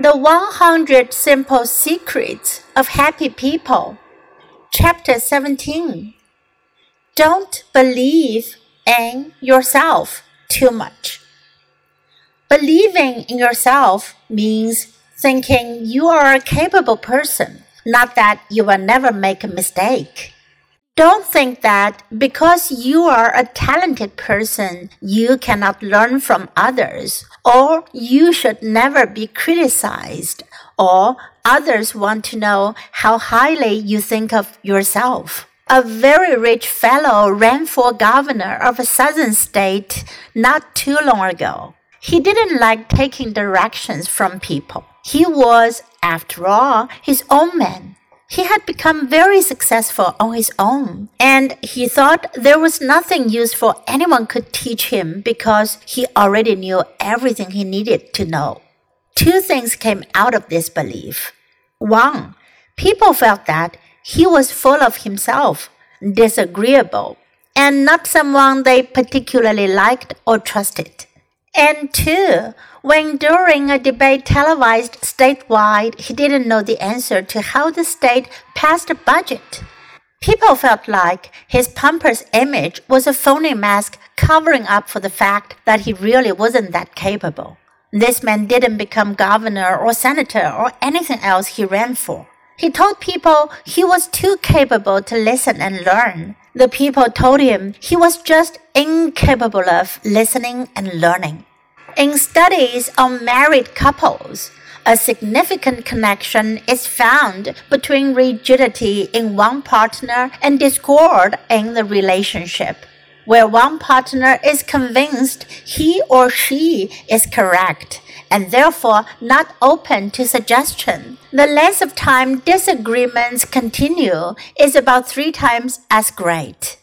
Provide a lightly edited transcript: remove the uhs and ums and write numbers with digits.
The 100 Simple Secrets of Happy People, Chapter 17. Don't believe in yourself too much. Believing in yourself means thinking you are a capable person, not that you will never make a mistake. Don't think that because you are a talented person, you cannot learn from others, or you should never be criticized, or others want to know how highly you think of yourself. A very rich fellow ran for governor of a southern state not too long ago. He didn't like taking directions from people. He was, after all, his own man.He had become very successful on his own, and he thought there was nothing useful anyone could teach him because he already knew everything he needed to know. Two things came out of this belief. One, people felt that he was full of himself, disagreeable, and not someone they particularly liked or trusted.And two, when during a debate televised statewide, he didn't know the answer to how the state passed a budget. People felt like his pompous image was a phony mask covering up for the fact that he really wasn't that capable. This man didn't become governor or senator or anything else he ran for. He told people he was too capable to listen and learn.The people told him he was just incapable of listening and learning. In studies on married couples, a significant connection is found between rigidity in one partner and discord in the relationship, where one partner is convinced he or she is correct and therefore not open to suggestion. The length of time disagreements continue is about 3 times as great.